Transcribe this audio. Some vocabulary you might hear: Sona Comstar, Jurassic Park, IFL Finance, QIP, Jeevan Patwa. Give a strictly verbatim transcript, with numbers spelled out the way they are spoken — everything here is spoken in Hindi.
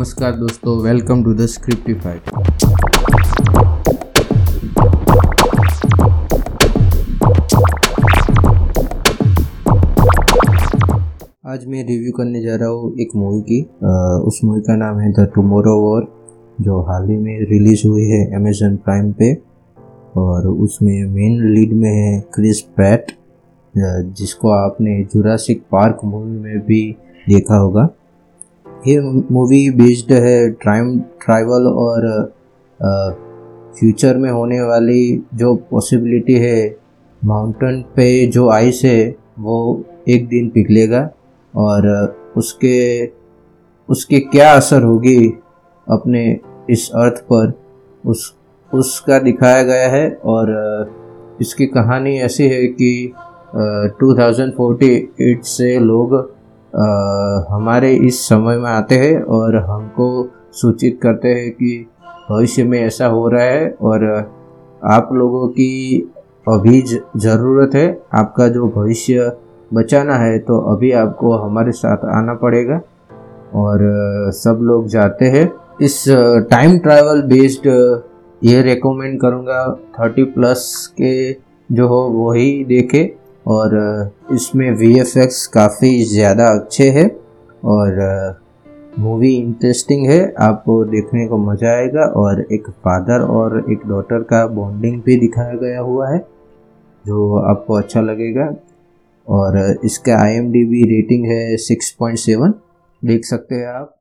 नमस्कार दोस्तों, वेलकम टू द स्क्रिप्टिफाइड। आज मैं रिव्यू करने जा रहा हूँ एक मूवी की। आ, उस मूवी का नाम है द टुमारो वॉर, जो हाल ही में रिलीज हुई है अमेजन प्राइम पे। और उसमें मेन लीड में है क्रिस प्रैट, जिसको आपने जुरासिक पार्क मूवी में भी देखा होगा। ये मूवी बेस्ड है टाइम ट्रैवल और आ, फ्यूचर में होने वाली जो पॉसिबिलिटी है। माउंटेन पे जो आइस है वो एक दिन पिघलेगा और उसके उसके क्या असर होगी अपने इस अर्थ पर, उस उसका दिखाया गया है। और इसकी कहानी ऐसी है कि दो हज़ार अड़तालीस से लोग आ, हमारे इस समय में आते हैं और हमको सूचित करते हैं कि भविष्य में ऐसा हो रहा है और आप लोगों की अभी ज़रूरत है, आपका जो भविष्य बचाना है तो अभी आपको हमारे साथ आना पड़ेगा। और सब लोग जाते हैं। इस टाइम ट्रैवल बेस्ड ये रेकमेंड करूँगा थर्टी प्लस के जो हो वो ही देखे। और इसमें वीएफएक्स काफ़ी ज़्यादा अच्छे हैं और मूवी इंटरेस्टिंग है, आपको देखने को मज़ा आएगा। और एक फादर और एक डॉटर का बॉन्डिंग भी दिखाया गया हुआ है जो आपको अच्छा लगेगा। और इसका आईएमडीबी रेटिंग है सिक्स पॉइंट सेवन, देख सकते हैं आप।